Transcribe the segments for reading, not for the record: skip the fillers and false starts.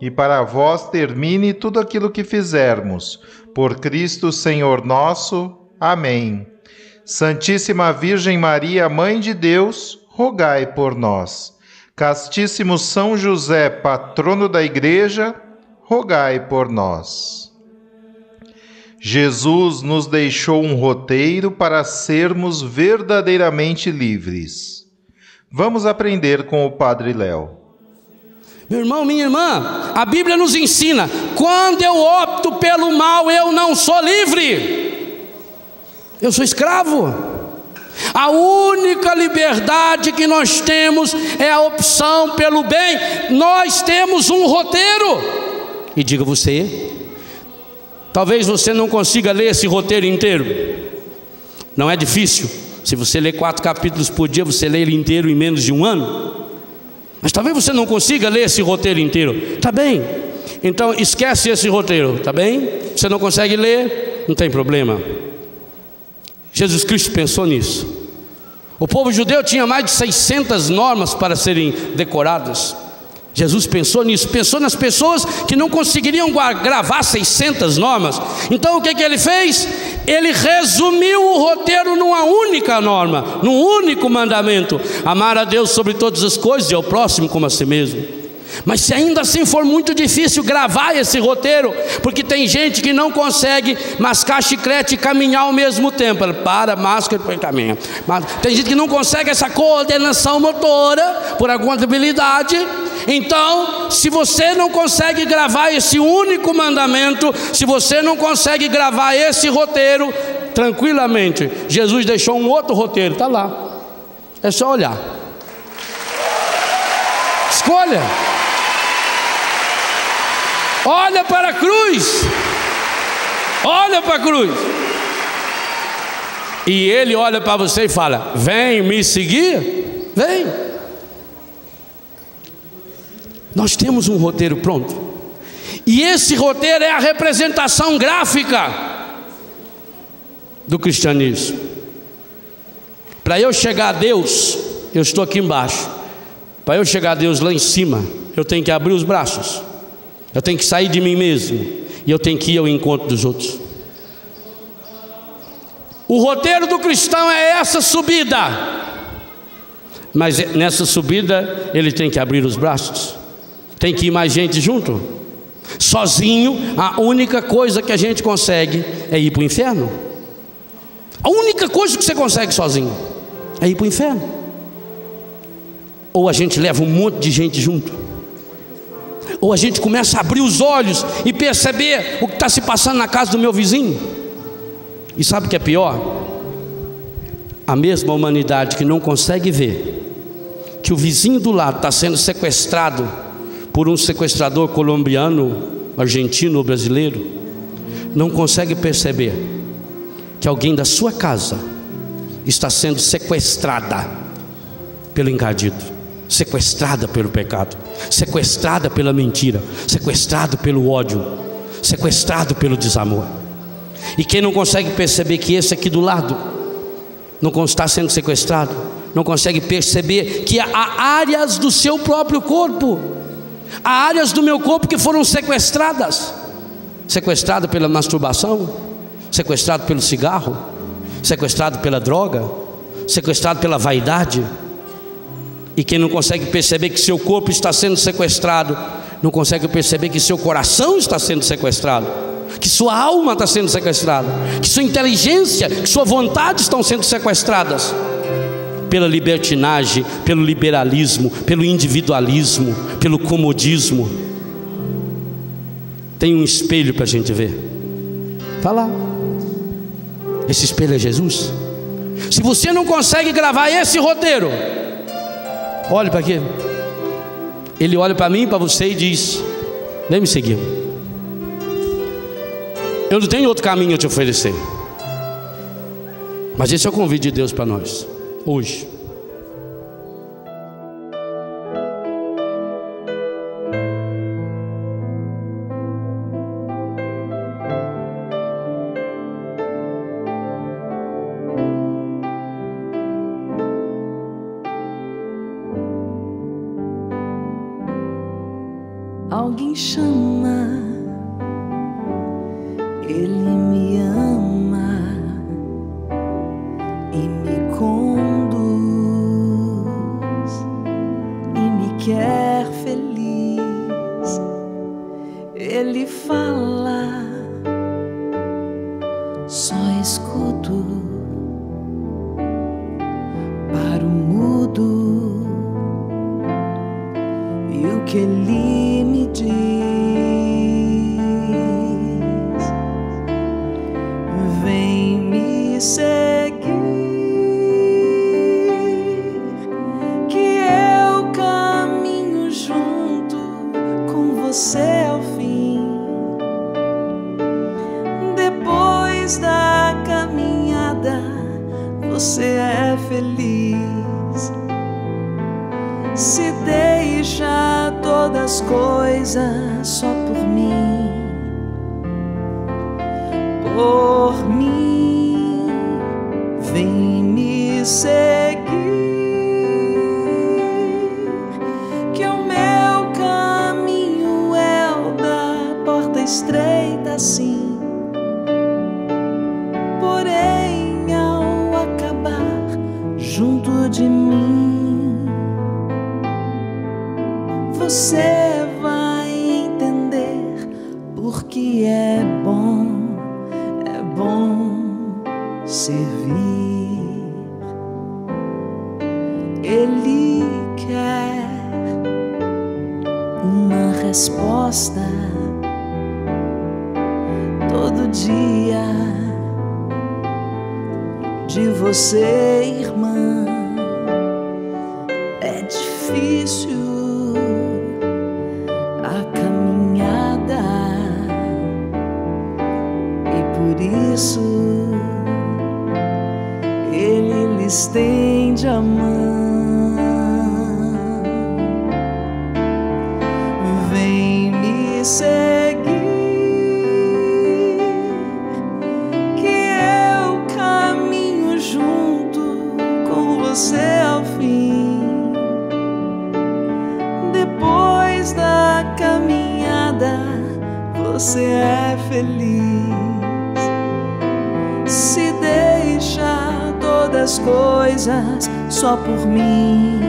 e para vós termine tudo aquilo que fizermos. Por Cristo, Senhor nosso. Amém. Santíssima Virgem Maria, Mãe de Deus, rogai por nós. Castíssimo São José, patrono da Igreja, rogai por nós. Jesus nos deixou um roteiro para sermos verdadeiramente livres. Vamos aprender com o Padre Léo. Meu irmão, minha irmã, a Bíblia nos ensina: quando eu opto pelo mal, eu não sou livre, eu sou escravo. A única liberdade que nós temos é a opção pelo bem. Nós temos um roteiro, e diga você, talvez você não consiga ler esse roteiro inteiro, não é difícil, se você ler 4 capítulos por dia, você lê ele inteiro em menos de um ano. Mas talvez você não consiga ler esse roteiro inteiro. Tá bem, então esquece esse roteiro, tá bem? Você não consegue ler, não tem problema. Jesus Cristo pensou nisso. O povo judeu tinha mais de 600 normas para serem decoradas. Jesus pensou nisso, pensou nas pessoas que não conseguiriam gravar 600 normas. Então o que ele fez? Ele resumiu o roteiro numa única norma, num único mandamento: amar a Deus sobre todas as coisas e ao próximo como a si mesmo. Mas se ainda assim for muito difícil gravar esse roteiro, porque tem gente que não consegue mascar chiclete e caminhar ao mesmo tempo. Ela para, masca e depois caminha. Tem gente que não consegue essa coordenação motora por alguma debilidade. Então, se você não consegue gravar esse único mandamento, se você não consegue gravar esse roteiro, tranquilamente, Jesus deixou um outro roteiro, está lá, é só olhar. Escolha. Olha para a cruz, olha para a cruz. E ele olha para você e fala: vem me seguir, vem. Nós temos um roteiro pronto. E esse roteiro é a representação gráfica do cristianismo. Para eu chegar a Deus, eu estou aqui embaixo. Para eu chegar a Deus lá em cima, eu tenho que abrir os braços. Eu tenho que sair de mim mesmo. E eu tenho que ir ao encontro dos outros. O roteiro do cristão é essa subida. Mas nessa subida, ele tem que abrir os braços. Tem que ir mais gente junto. Sozinho, a única coisa que a gente consegue é ir para o inferno. A única coisa que você consegue sozinho é ir para o inferno. Ou a gente leva um monte de gente junto, ou a gente começa a abrir os olhos e perceber o que está se passando na casa do meu vizinho. E sabe o que é pior? A mesma humanidade que não consegue ver que o vizinho do lado está sendo sequestrado por um sequestrador colombiano, argentino ou brasileiro, não consegue perceber que alguém da sua casa está sendo sequestrada pelo encardido, sequestrada pelo pecado, sequestrada pela mentira, sequestrado pelo ódio, sequestrado pelo desamor. E quem não consegue perceber que esse aqui do lado não está sendo sequestrado, não consegue perceber que há áreas do seu próprio corpo, há áreas do meu corpo que foram sequestradas. Sequestrado pela masturbação, sequestrado pelo cigarro, sequestrado pela droga, sequestrado pela vaidade. E quem não consegue perceber que seu corpo está sendo sequestrado, não consegue perceber que seu coração está sendo sequestrado, que sua alma está sendo sequestrada, que sua inteligência, que sua vontade estão sendo sequestradas pela libertinagem, pelo liberalismo, pelo individualismo, pelo comodismo. Tem um espelho para a gente ver, está lá. Esse espelho é Jesus. Se você não consegue gravar esse roteiro, olhe para quê? Ele olha para mim, para você e diz: vem me seguir. Eu não tenho outro caminho a te oferecer. Mas esse é o convite de Deus para nós hoje. Alguém chama, Ele me ama e me conduz e me quer feliz. Ele fala, só escuto. Para o mudo e o que Ele diz, vem me seguir, que eu caminho junto com você ao fim. Depois da caminhada, você é feliz. Se deixa todas as coisas só por mim, por mim. Vem me seguir, que o meu caminho é o da porta estreita, sim. Porém, ao acabar junto de mim, você vai entender porque é bom servir. Ele quer uma resposta todo dia de você, irmã. É difícil isso, Ele lhe estende a mão. Vem me seguir, que eu caminho junto com você ao fim. Depois da caminhada, você é feliz. Se deixa todas as coisas só por mim,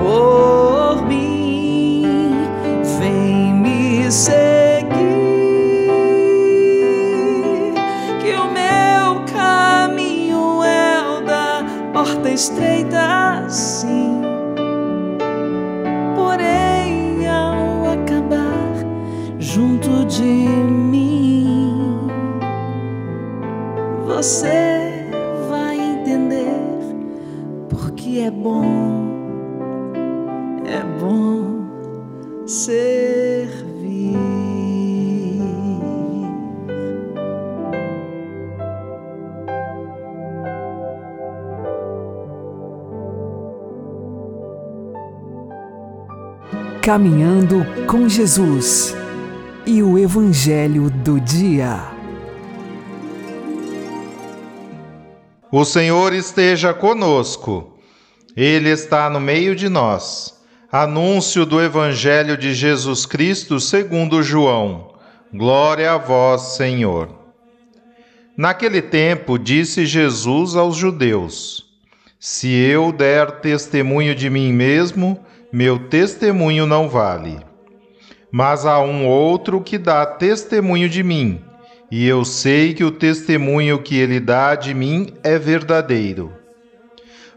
por mim. Vem me seguir, que o meu caminho é o da porta estreita, sim. Porém, ao acabar junto de mim, você vai entender porque é bom servir. Caminhando com Jesus e o Evangelho do Dia. O Senhor esteja conosco, Ele está no meio de nós. Anúncio do Evangelho de Jesus Cristo segundo João. Glória a vós, Senhor. Naquele tempo disse Jesus aos judeus: se eu der testemunho de mim mesmo, meu testemunho não vale. mas há um outro que dá testemunho de mim, e eu sei que o testemunho que ele dá de mim é verdadeiro.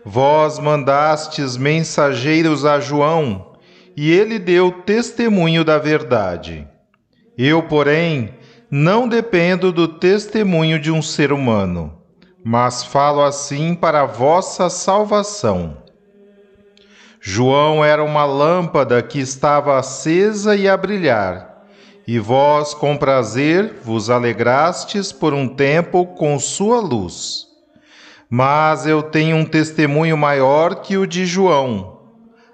Vós mandastes mensageiros a João, e ele deu testemunho da verdade. Eu, porém, não dependo do testemunho de um ser humano, mas falo assim para a vossa salvação. João era uma lâmpada que estava acesa e a brilhar, e vós, com prazer, vos alegrastes por um tempo com sua luz. Mas eu tenho um testemunho maior que o de João,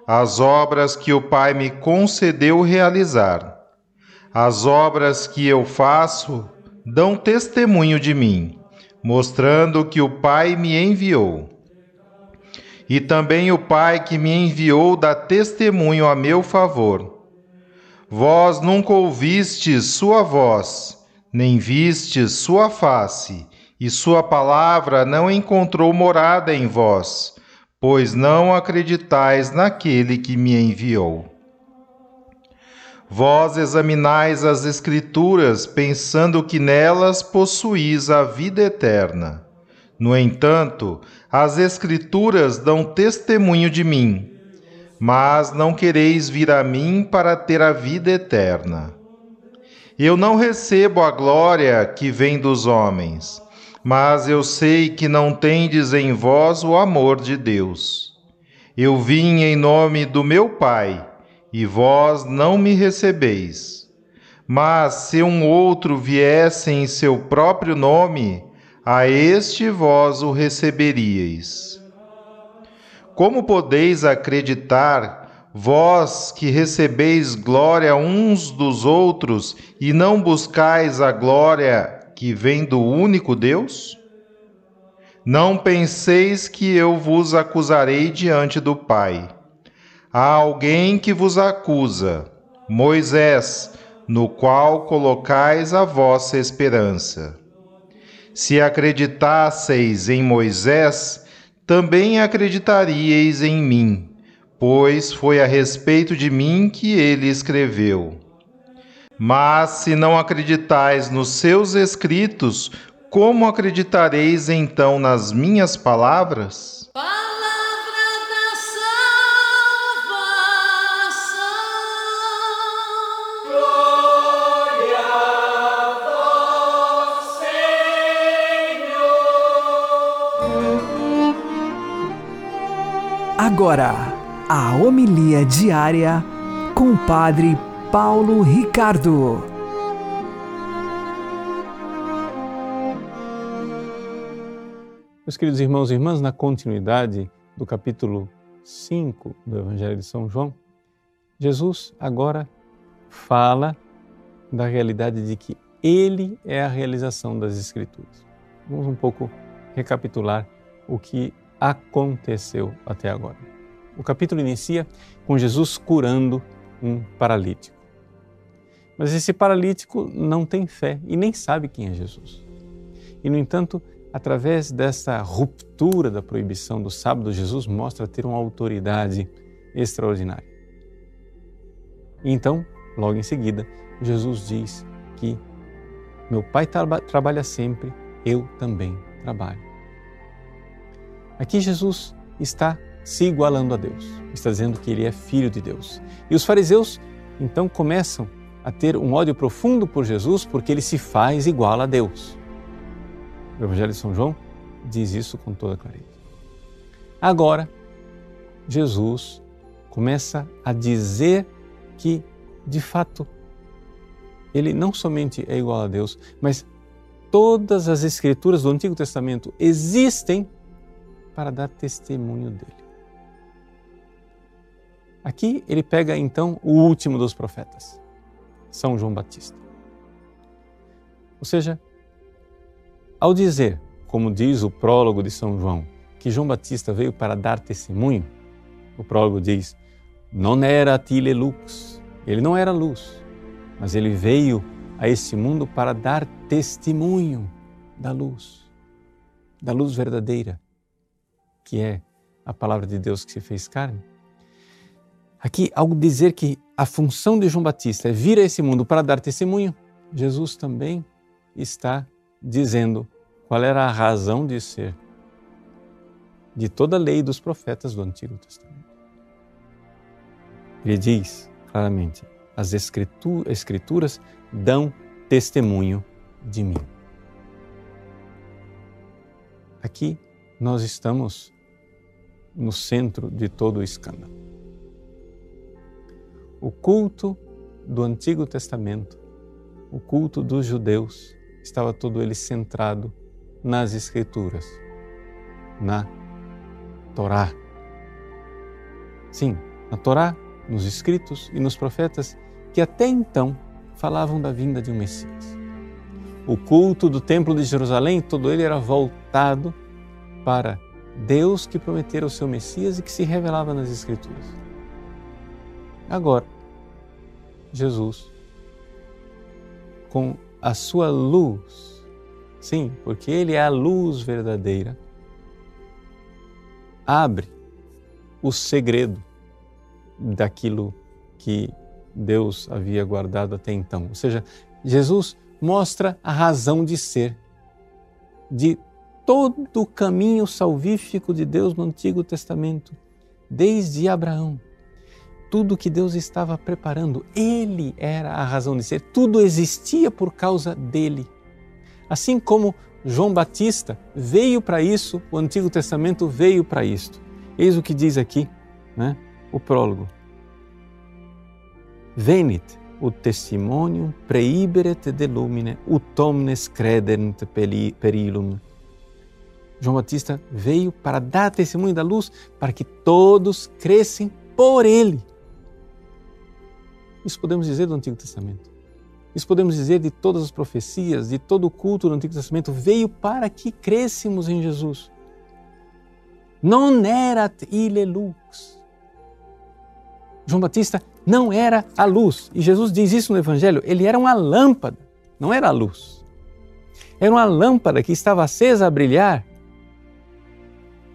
as obras que o Pai me concedeu realizar. As obras que eu faço dão testemunho de mim, mostrando que o Pai me enviou. E também o Pai que me enviou dá testemunho a meu favor. Vós nunca ouvistes sua voz, nem vistes sua face, e sua palavra não encontrou morada em vós, pois não acreditais naquele que me enviou. Vós examinais as Escrituras, pensando que nelas possuís a vida eterna. No entanto, as Escrituras dão testemunho de mim, mas não quereis vir a mim para ter a vida eterna. Eu não recebo a glória que vem dos homens, mas eu sei que não tendes em vós o amor de Deus. Eu vim em nome do meu Pai, e vós não me recebeis. Mas se um outro viesse em seu próprio nome, a este vós o receberíeis. Como podeis acreditar, vós que recebeis glória uns dos outros e não buscais a glória que vem do único Deus? Não penseis que eu vos acusarei diante do Pai. Há alguém que vos acusa, Moisés, no qual colocais a vossa esperança. Se acreditasseis em Moisés, também acreditaríeis em mim, pois foi a respeito de mim que ele escreveu. Mas se não acreditais nos seus escritos, como acreditareis então nas minhas palavras? Agora, a homilia diária com o Padre Paulo Ricardo. Meus queridos irmãos e irmãs, na continuidade do capítulo 5 do Evangelho de São João, Jesus agora fala da realidade de que Ele é a realização das Escrituras. Vamos um pouco recapitular o que aconteceu até agora. O capítulo inicia com Jesus curando um paralítico. Mas esse paralítico não tem fé e nem sabe quem é Jesus. E, no entanto, através dessa ruptura da proibição do sábado, Jesus mostra ter uma autoridade extraordinária. E então, logo em seguida, Jesus diz que meu Pai trabalha sempre, eu também trabalho. Aqui Jesus está se igualando a Deus, está dizendo que ele é filho de Deus. E os fariseus então começam a ter um ódio profundo por Jesus porque ele se faz igual a Deus. O Evangelho de São João diz isso com toda clareza. Agora, Jesus começa a dizer que, de fato, ele não somente é igual a Deus, mas todas as Escrituras do Antigo Testamento existem para dar testemunho dele. Aqui ele pega então o último dos profetas, São João Batista. Ou seja, ao dizer, como diz o prólogo de São João, que João Batista veio para dar testemunho, o prólogo diz, non erat ille lux, ele não era luz, mas ele veio a este mundo para dar testemunho da luz verdadeira, que é a palavra de Deus que se fez carne. Aqui, ao dizer que a função de João Batista é vir a esse mundo para dar testemunho, Jesus também está dizendo qual era a razão de ser de toda a lei dos profetas do Antigo Testamento. Ele diz claramente: as Escrituras dão testemunho de mim. Aqui nós estamos no centro de todo o escândalo. O culto do Antigo Testamento, o culto dos judeus, estava todo ele centrado nas Escrituras, na Torá. Sim, na Torá, nos escritos e nos profetas que até então falavam da vinda de um Messias. O culto do Templo de Jerusalém, todo ele era voltado para Deus que prometera o seu Messias e que se revelava nas Escrituras. Agora, Jesus, com a sua luz, sim, porque Ele é a luz verdadeira, abre o segredo daquilo que Deus havia guardado até então. Ou seja, Jesus mostra a razão de ser de todo o caminho salvífico de Deus no Antigo Testamento, desde Abraão. Tudo que Deus estava preparando, Ele era a razão de ser, tudo existia por causa dele. Assim como João Batista veio para isso, o Antigo Testamento veio para isto. Eis o que diz aqui, né, o prólogo. Venit ut testimonium preiberet de lumine, ut omnes credent perilum. João Batista veio para dar testemunho da luz, para que todos crescem por ele. Isso podemos dizer do Antigo Testamento. Isso podemos dizer de todas as profecias, de todo o culto do Antigo Testamento. Veio para que crescemos em Jesus. Non erat ille lux. João Batista não era a luz. E Jesus diz isso no Evangelho. Ele era uma lâmpada, não era a luz. Era uma lâmpada que estava acesa a brilhar.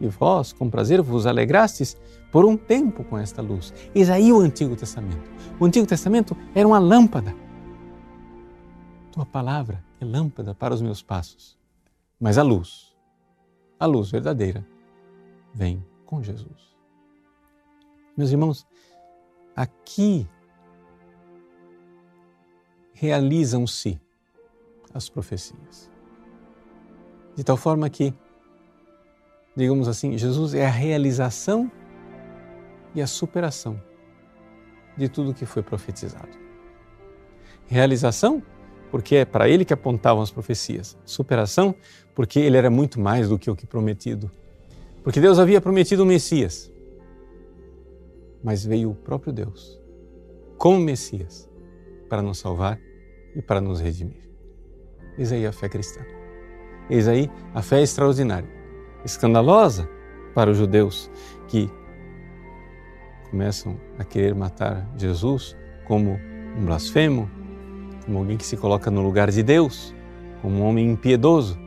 E vós, com prazer, vos alegrastes por um tempo com esta luz. Eis aí o Antigo Testamento. O Antigo Testamento era uma lâmpada. Tua palavra é lâmpada para os meus passos. Mas a luz verdadeira, vem com Jesus. Meus irmãos, aqui realizam-se as profecias. De tal forma que, digamos assim, Jesus é a realização e a superação de tudo que foi profetizado. Realização, porque é para ele que apontavam as profecias. Superação, porque ele era muito mais do que o que prometido. Porque Deus havia prometido o Messias, mas veio o próprio Deus como Messias para nos salvar e para nos redimir. Eis aí a fé cristã. Eis aí a fé extraordinária, escandalosa para os judeus que começam a querer matar Jesus como um blasfemo, como alguém que se coloca no lugar de Deus, como um homem impiedoso,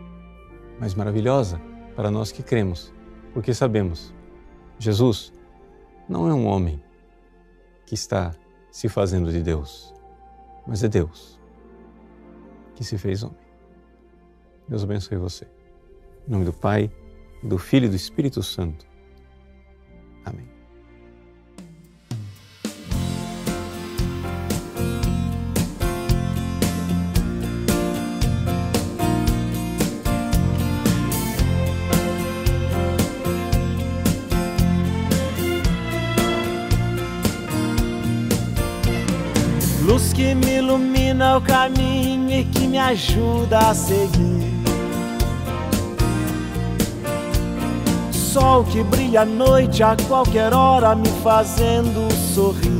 mas maravilhosa para nós que cremos, porque sabemos, Jesus não é um homem que está se fazendo de Deus, mas é Deus que se fez homem. Deus abençoe você. Em nome do Pai, do Filho e do Espírito Santo. Amém. Luz que me ilumina o caminho e que me ajuda a seguir. Sol que brilha à noite a qualquer hora me fazendo sorrir.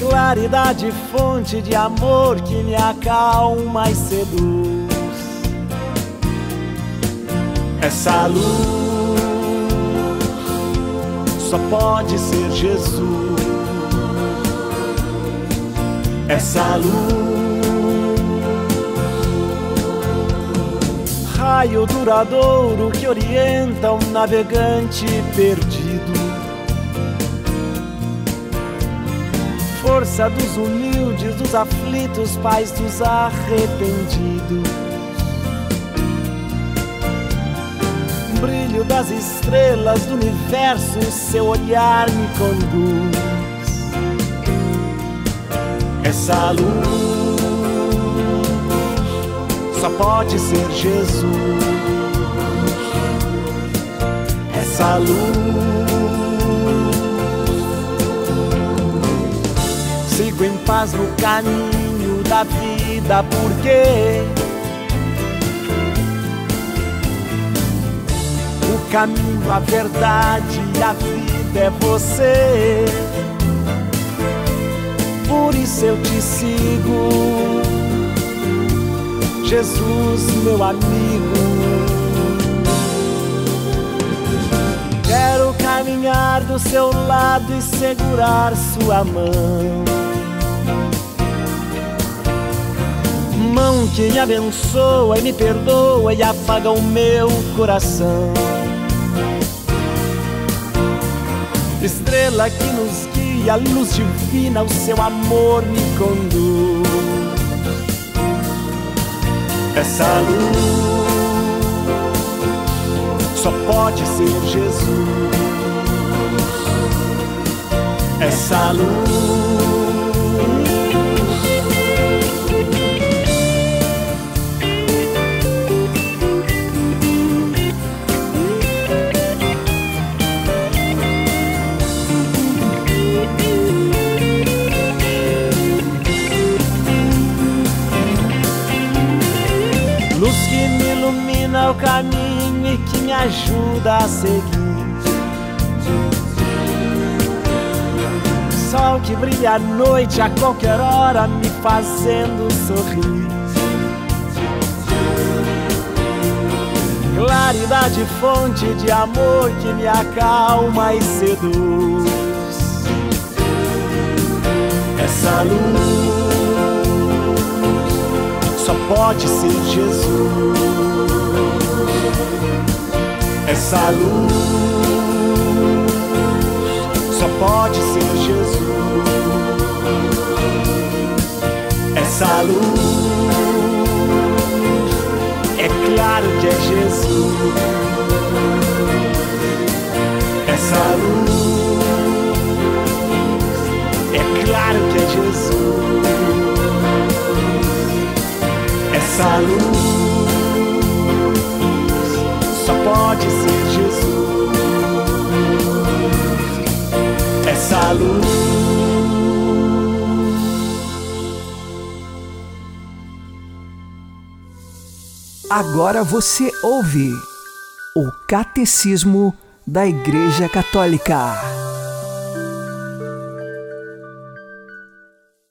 Claridade, fonte de amor que me acalma e seduz. Essa luz só pode ser Jesus. Essa luz raio duradouro que orienta um navegante perdido. Força dos humildes, dos aflitos, paz dos arrependidos. Brilho das estrelas do universo, seu olhar me conduz. Essa luz só pode ser Jesus. Essa luz. Sigo em paz no caminho da vida, porque o caminho, a verdade e a vida é você. Por isso eu te sigo, Jesus, meu amigo. Quero caminhar do seu lado e segurar sua mão. Mão que me abençoa e me perdoa e apaga o meu coração. Estrela que nos guia, luz divina, o seu amor me conduz. Essa luz só pode ser Jesus. Essa luz. O caminho que me ajuda a seguir, sol que brilha à noite a qualquer hora, me fazendo sorrir. Claridade, fonte de amor que me acalma e seduz. Essa luz só pode ser Jesus. Essa luz só pode ser Jesus. Essa luz, é claro que é Jesus. Essa luz, é claro que é Jesus. Essa luz só pode ser Jesus. Essa luz. Agora você ouve o Catecismo da Igreja Católica.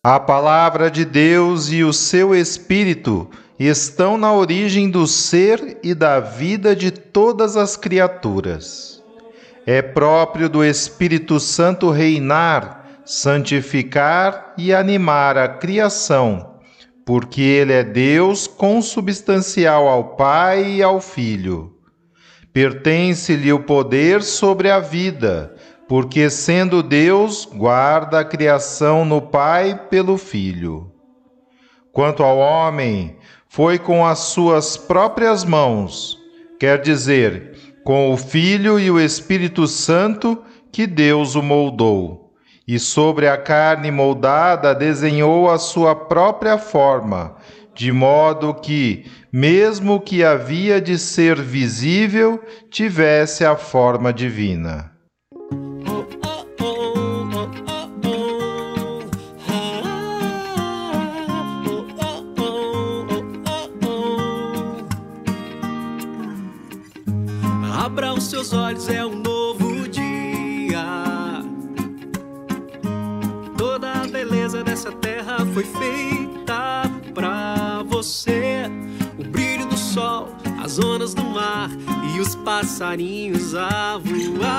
A palavra de Deus e o seu Espírito estão na origem do ser e da vida de todas as criaturas. É próprio do Espírito Santo reinar, santificar e animar a criação, porque ele é Deus consubstancial ao Pai e ao Filho. Pertence-lhe o poder sobre a vida, porque sendo Deus, guarda a criação no Pai pelo Filho. Quanto ao homem, foi com as suas próprias mãos, quer dizer, com o Filho e o Espírito Santo, que Deus o moldou, e sobre a carne moldada desenhou a sua própria forma, de modo que, mesmo que havia de ser visível, tivesse a forma divina. Abra os seus olhos, é um novo dia. Toda a beleza dessa terra foi feita pra você. O brilho do sol, as ondas do mar e os passarinhos a voar.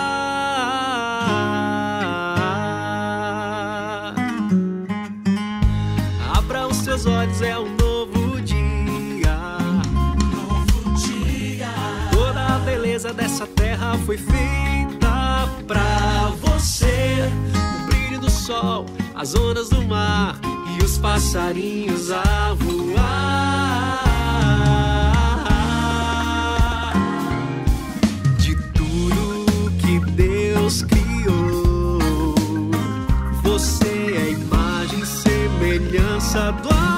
Abra os seus olhos, é um novo dia. foi feita pra você. O brilho do sol, as ondas do mar e os passarinhos a voar. De tudo que Deus criou, você é a imagem e semelhança do amor.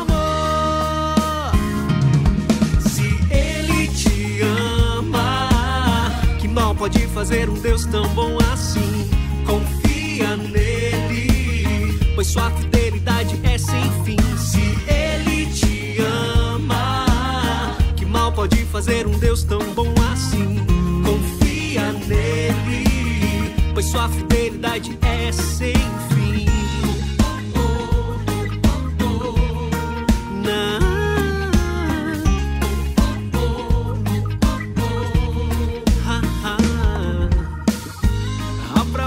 Pode fazer um Deus tão bom assim. Confia nele, pois sua fidelidade é sem fim. Se ele te ama, que mal pode fazer um Deus tão bom assim? Confia nele, pois sua fidelidade é sem fim.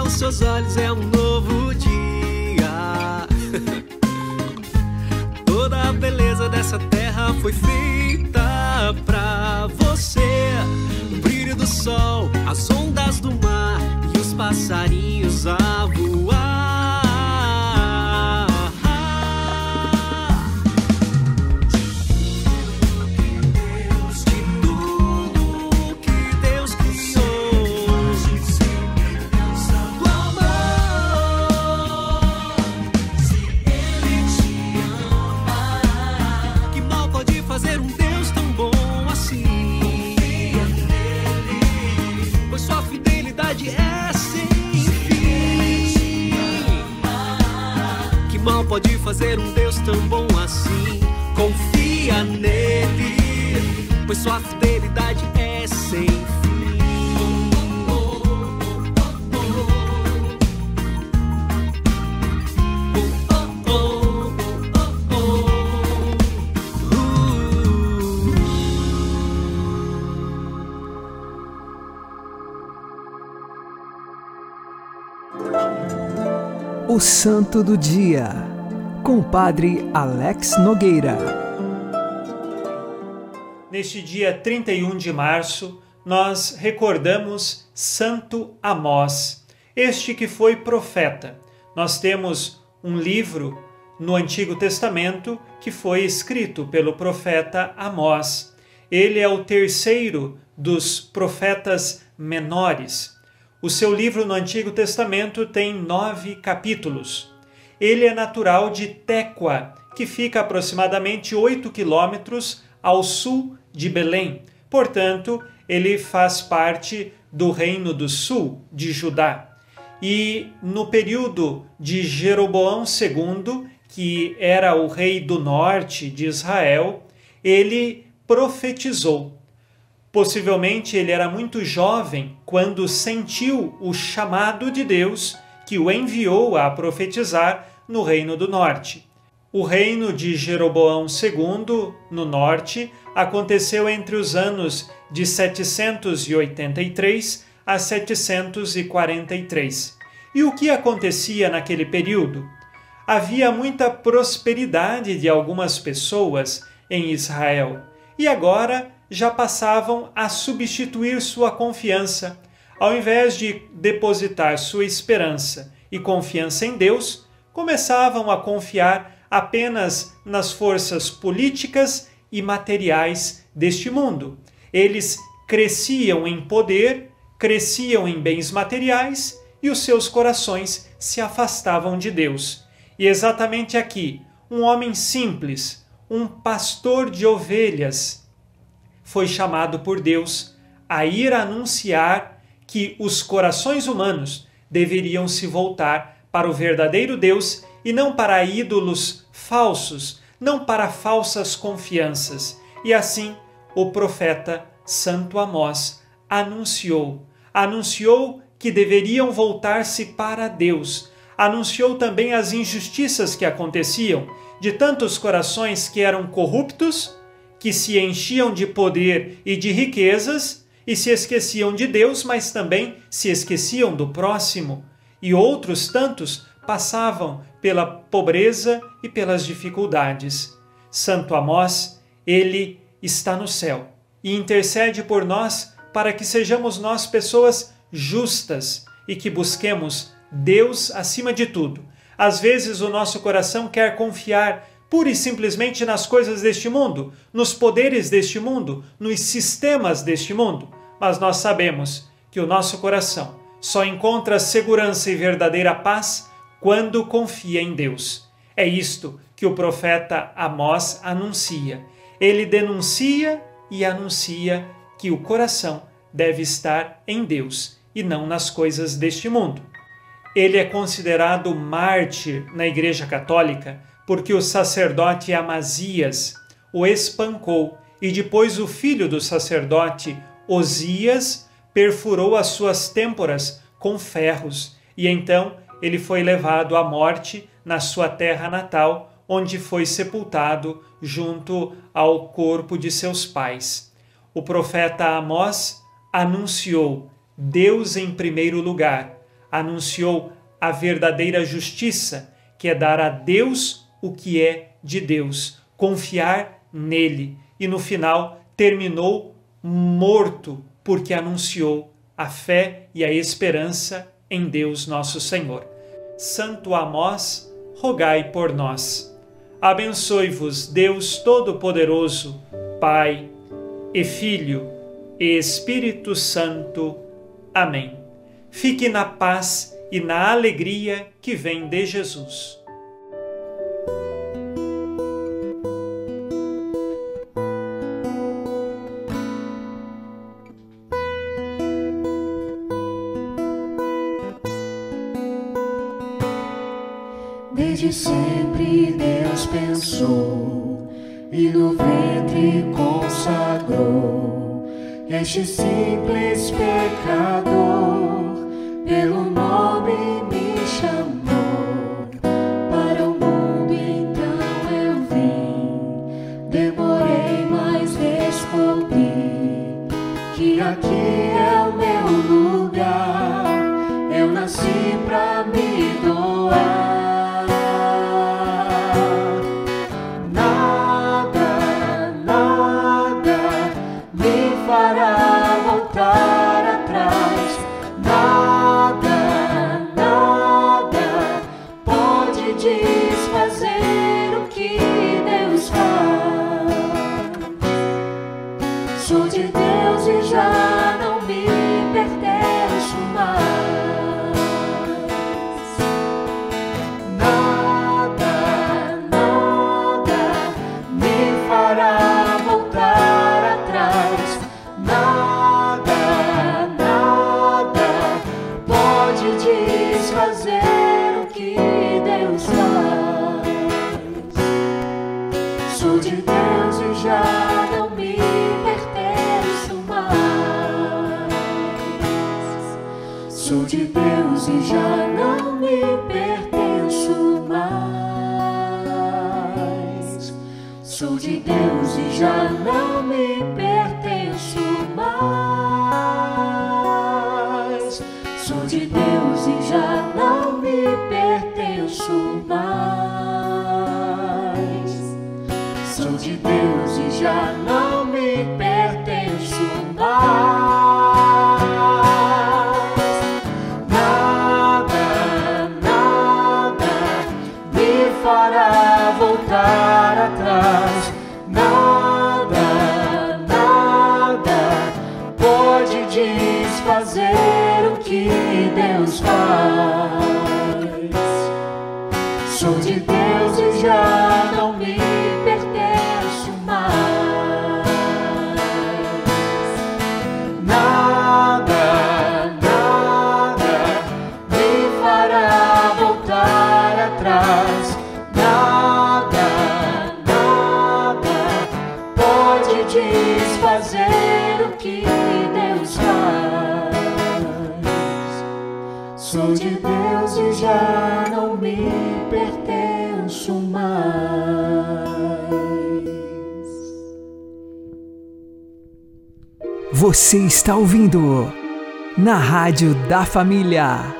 Seus olhos é um novo dia. Toda a beleza dessa terra foi feita pra você. O brilho do sol, as ondas do mar e os passarinhos a voar. Pode fazer um Deus tão bom assim. Confia nele, pois sua fidelidade é sem fim. O Santo do Dia, com o Padre Alex Nogueira. Neste dia 31 de março, nós recordamos Santo Amós, este que foi profeta. Nós temos um livro no Antigo Testamento que foi escrito pelo profeta Amós. Ele é o terceiro dos profetas menores. O seu livro no Antigo Testamento tem 9 capítulos. Ele é natural de Tecoa, que fica aproximadamente 8 quilômetros ao sul de Belém. Portanto, ele faz parte do Reino do Sul de Judá. E no período de Jeroboão II, que era o rei do norte de Israel, ele profetizou. Possivelmente ele era muito jovem quando sentiu o chamado de Deus que o enviou a profetizar no Reino do Norte. O reino de Jeroboão II, no norte, aconteceu entre os anos de 783 a 743. E o que acontecia naquele período? Havia muita prosperidade de algumas pessoas em Israel, e agora já passavam a substituir sua confiança. Ao invés de depositar sua esperança e confiança em Deus, começavam a confiar apenas nas forças políticas e materiais deste mundo. Eles cresciam em poder, cresciam em bens materiais e os seus corações se afastavam de Deus. E exatamente aqui, um homem simples, um pastor de ovelhas, foi chamado por Deus a ir anunciar que os corações humanos deveriam se voltar para o verdadeiro Deus e não para ídolos falsos, não para falsas confianças. E assim o profeta Santo Amós anunciou que deveriam voltar-se para Deus. Anunciou também as injustiças que aconteciam, de tantos corações que eram corruptos, que se enchiam de poder e de riquezas, e se esqueciam de Deus, mas também se esqueciam do próximo. E outros tantos passavam pela pobreza e pelas dificuldades. Santo Amós, ele está no céu e intercede por nós para que sejamos nós pessoas justas e que busquemos Deus acima de tudo. Às vezes o nosso coração quer confiar pura e simplesmente nas coisas deste mundo, nos poderes deste mundo, nos sistemas deste mundo. Mas nós sabemos que o nosso coração só encontra segurança e verdadeira paz quando confia em Deus. É isto que o profeta Amós anuncia. Ele denuncia e anuncia que o coração deve estar em Deus e não nas coisas deste mundo. Ele é considerado mártir na Igreja Católica porque o sacerdote Amazias o espancou e depois o filho do sacerdote Osias perfurou as suas têmporas com ferros e então ele foi levado à morte na sua terra natal, onde foi sepultado junto ao corpo de seus pais. O profeta Amós anunciou Deus em primeiro lugar, anunciou a verdadeira justiça, que é dar a Deus o que é de Deus, confiar nele, e no final terminou morto, porque anunciou a fé e a esperança em Deus nosso Senhor. Santo Amós, rogai por nós. Abençoe-vos Deus Todo-Poderoso, Pai e Filho e Espírito Santo. Amém. Fique na paz e na alegria que vem de Jesus. Desde sempre Deus pensou e no ventre consagrou este simples pecador, pelo nome me chamou. Para o mundo então eu vim, demorei, mas descobri que aqui é o meu lugar. Eu nasci pra me doar. Já não me pertenço mais, sou de Deus e já não me pertenço mais, sou de Deus e já não me pertenço mais. Deus faz, sou de Deus e já não me pertenço mais. Nada, nada me fará voltar atrás. Nada, nada pode desfazer o que Deus faz. Sou de Deus e já não me pertenço mais. Você está ouvindo na Rádio da Família,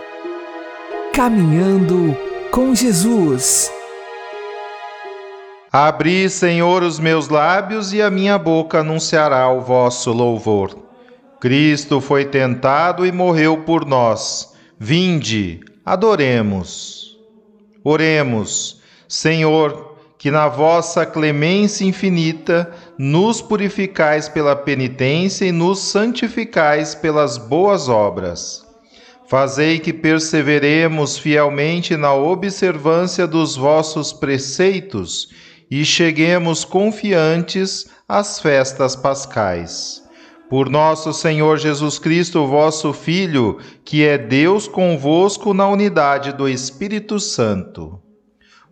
Caminhando com Jesus. Abri, Senhor, os meus lábios e a minha boca anunciará o vosso louvor. Cristo foi tentado e morreu por nós. Vinde, adoremos. Oremos, Senhor, que na vossa clemência infinita nos purificais pela penitência e nos santificais pelas boas obras. Fazei que perseveremos fielmente na observância dos vossos preceitos e cheguemos confiantes às festas pascais. Por nosso Senhor Jesus Cristo, vosso Filho, que é Deus convosco na unidade do Espírito Santo.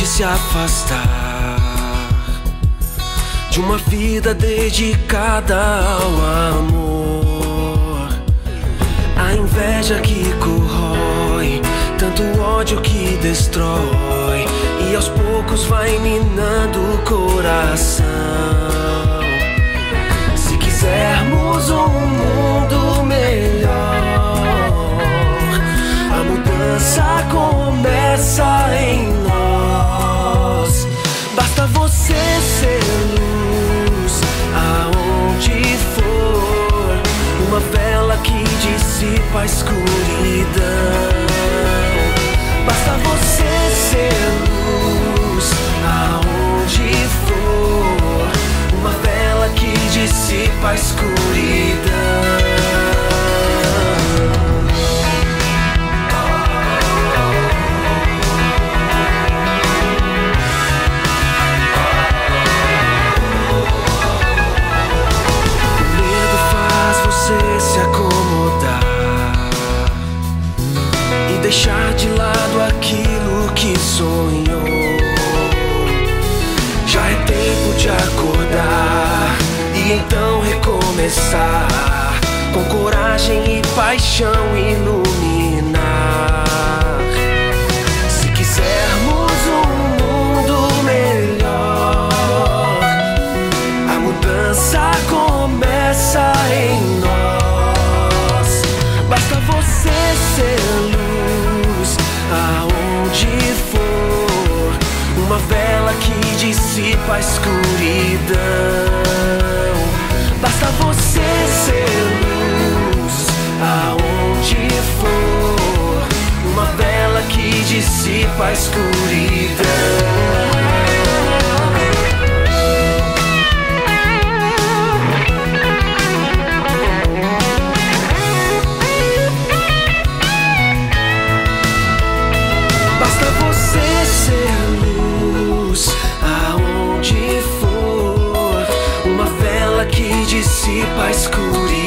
Se afastar de uma vida dedicada ao amor, a inveja que corrói, tanto ódio que destrói, e aos poucos vai minando o coração. Se quisermos um mundo melhor, a mudança começa em nós. Basta você ser luz aonde for, uma vela que dissipa a escuridão. Basta você ser luz aonde for, uma vela que dissipa a escuridão. Se acomodar e deixar de lado aquilo que sonhou. Já é tempo de acordar e então recomeçar, com coragem e paixão iluminar. Se quisermos um mundo melhor, a mudança começa em nós. Ser luz aonde for, uma vela que dissipa a escuridão. Basta você ser luz aonde for, uma vela que dissipa a escuridão. Dissipa a escuridão.